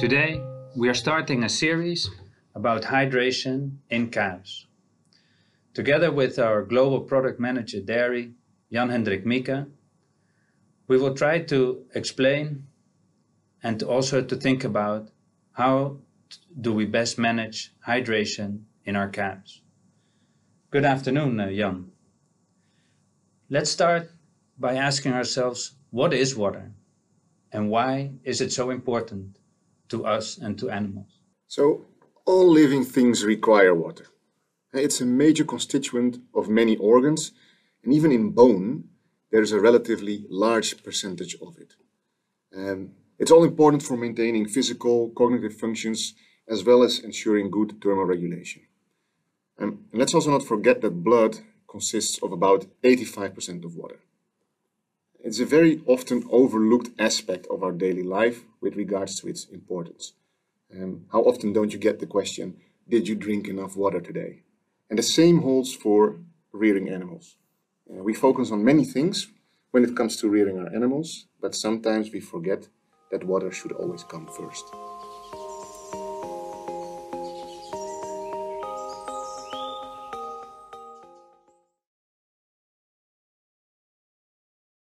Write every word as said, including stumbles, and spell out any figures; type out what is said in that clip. Today, we are starting a series about hydration in cows. Together with our Global Product Manager Dairy, Jan Hendrik Mieke, we will try to explain and also to think about how do we best manage hydration in our cows. Good afternoon, Jan. Let's start by asking ourselves, what is water and why is it so important to us and to animals? So all living things require water. It's a major constituent of many organs, and even in bone there is a relatively large percentage of it. Um, it's all important for maintaining physical, cognitive functions as well as ensuring good thermal regulation. Um, and let's also not forget that blood consists of about eighty-five percent of water. It's a very often overlooked aspect of our daily life with regards to its importance. Um, how often don't you get the question, did you drink enough water today? And the same holds for rearing animals. Uh, we focus on many things when it comes to rearing our animals, but sometimes we forget that water should always come first.